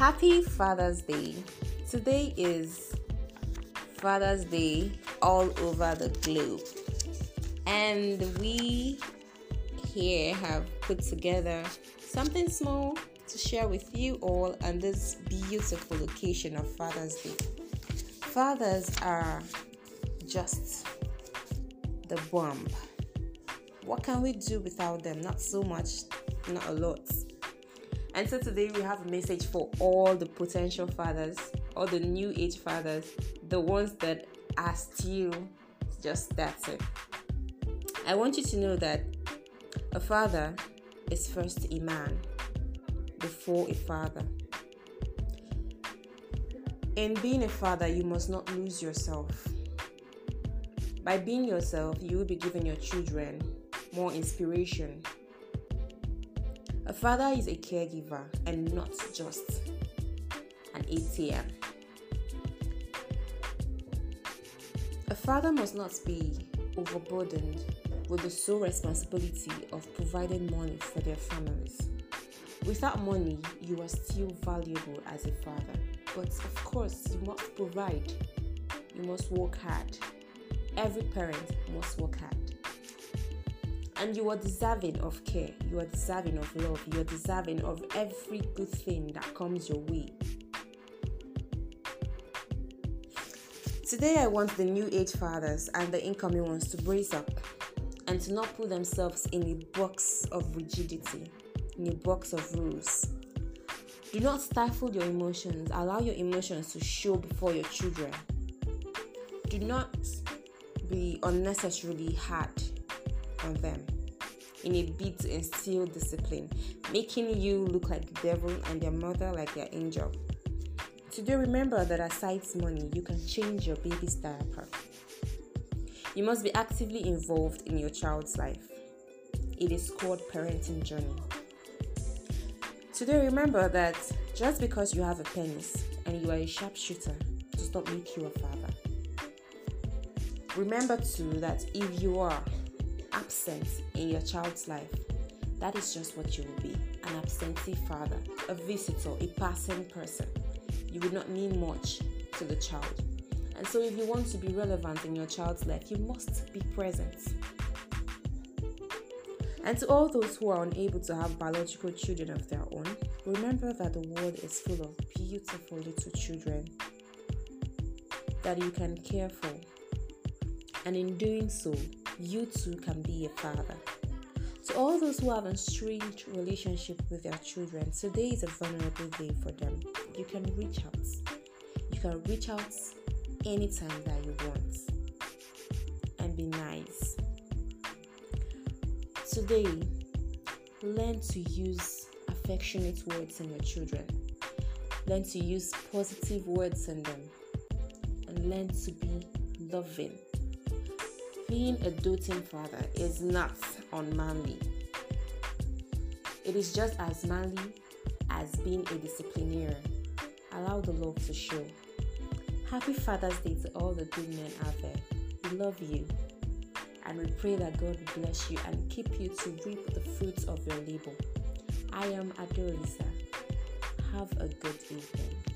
Happy Father's Day. Today is Father's Day all over the globe, and we here have put together something small to share with you all on this beautiful occasion of Father's Day. Fathers are just the bomb. What can we do without them? Not so much, not a lot. And so today we have a message for all the potential fathers, all the new age fathers, the ones that are still just starting. I want you to know that a father is first a man before a father. In being a father, you must not lose yourself. By being yourself, you will be giving your children more inspiration. A father is a caregiver and not just an ATM. A father must not be overburdened with the sole responsibility of providing money for their families. Without money, you are still valuable as a father. But of course, you must provide. You must work hard. Every parent must work hard. And you are deserving of care, you are deserving of love, you are deserving of every good thing that comes your way. Today I want the new age fathers and the incoming ones to brace up and to not put themselves in a box of rigidity, in a box of rules. Do not stifle your emotions, allow your emotions to show before your children. Do not be unnecessarily hard on them in a bid to instill discipline, making you look like the devil and their mother like their angel. Today, remember that aside money, you can change your baby's diaper. You must be actively involved in your child's life. It is called parenting journey. Today, remember that just because you have a penis and you are a sharpshooter does not make you a father. Remember too that if you are absent in your child's life, that is just what you will be, an absentee father, a visitor, a passing person. You will not mean much to the child. And so if you want to be relevant in your child's life, you must be present. And to all those who are unable to have biological children of their own, remember that the world is full of beautiful little children that you can care for. And in doing so, you too can be a father. To all those who have a strained relationship with their children, today is a vulnerable day for them. You can reach out. You can reach out anytime that you want and be nice. Today, learn to use affectionate words on your children. Learn to use positive words on them. And learn to be loving. Being a doting father is not unmanly. It is just as manly as being a disciplinarian. Allow the love to show. Happy Father's Day to all the good men out there. We love you, and we pray that God bless you and keep you to reap the fruits of your labor. I am Adorisa. Have a good evening.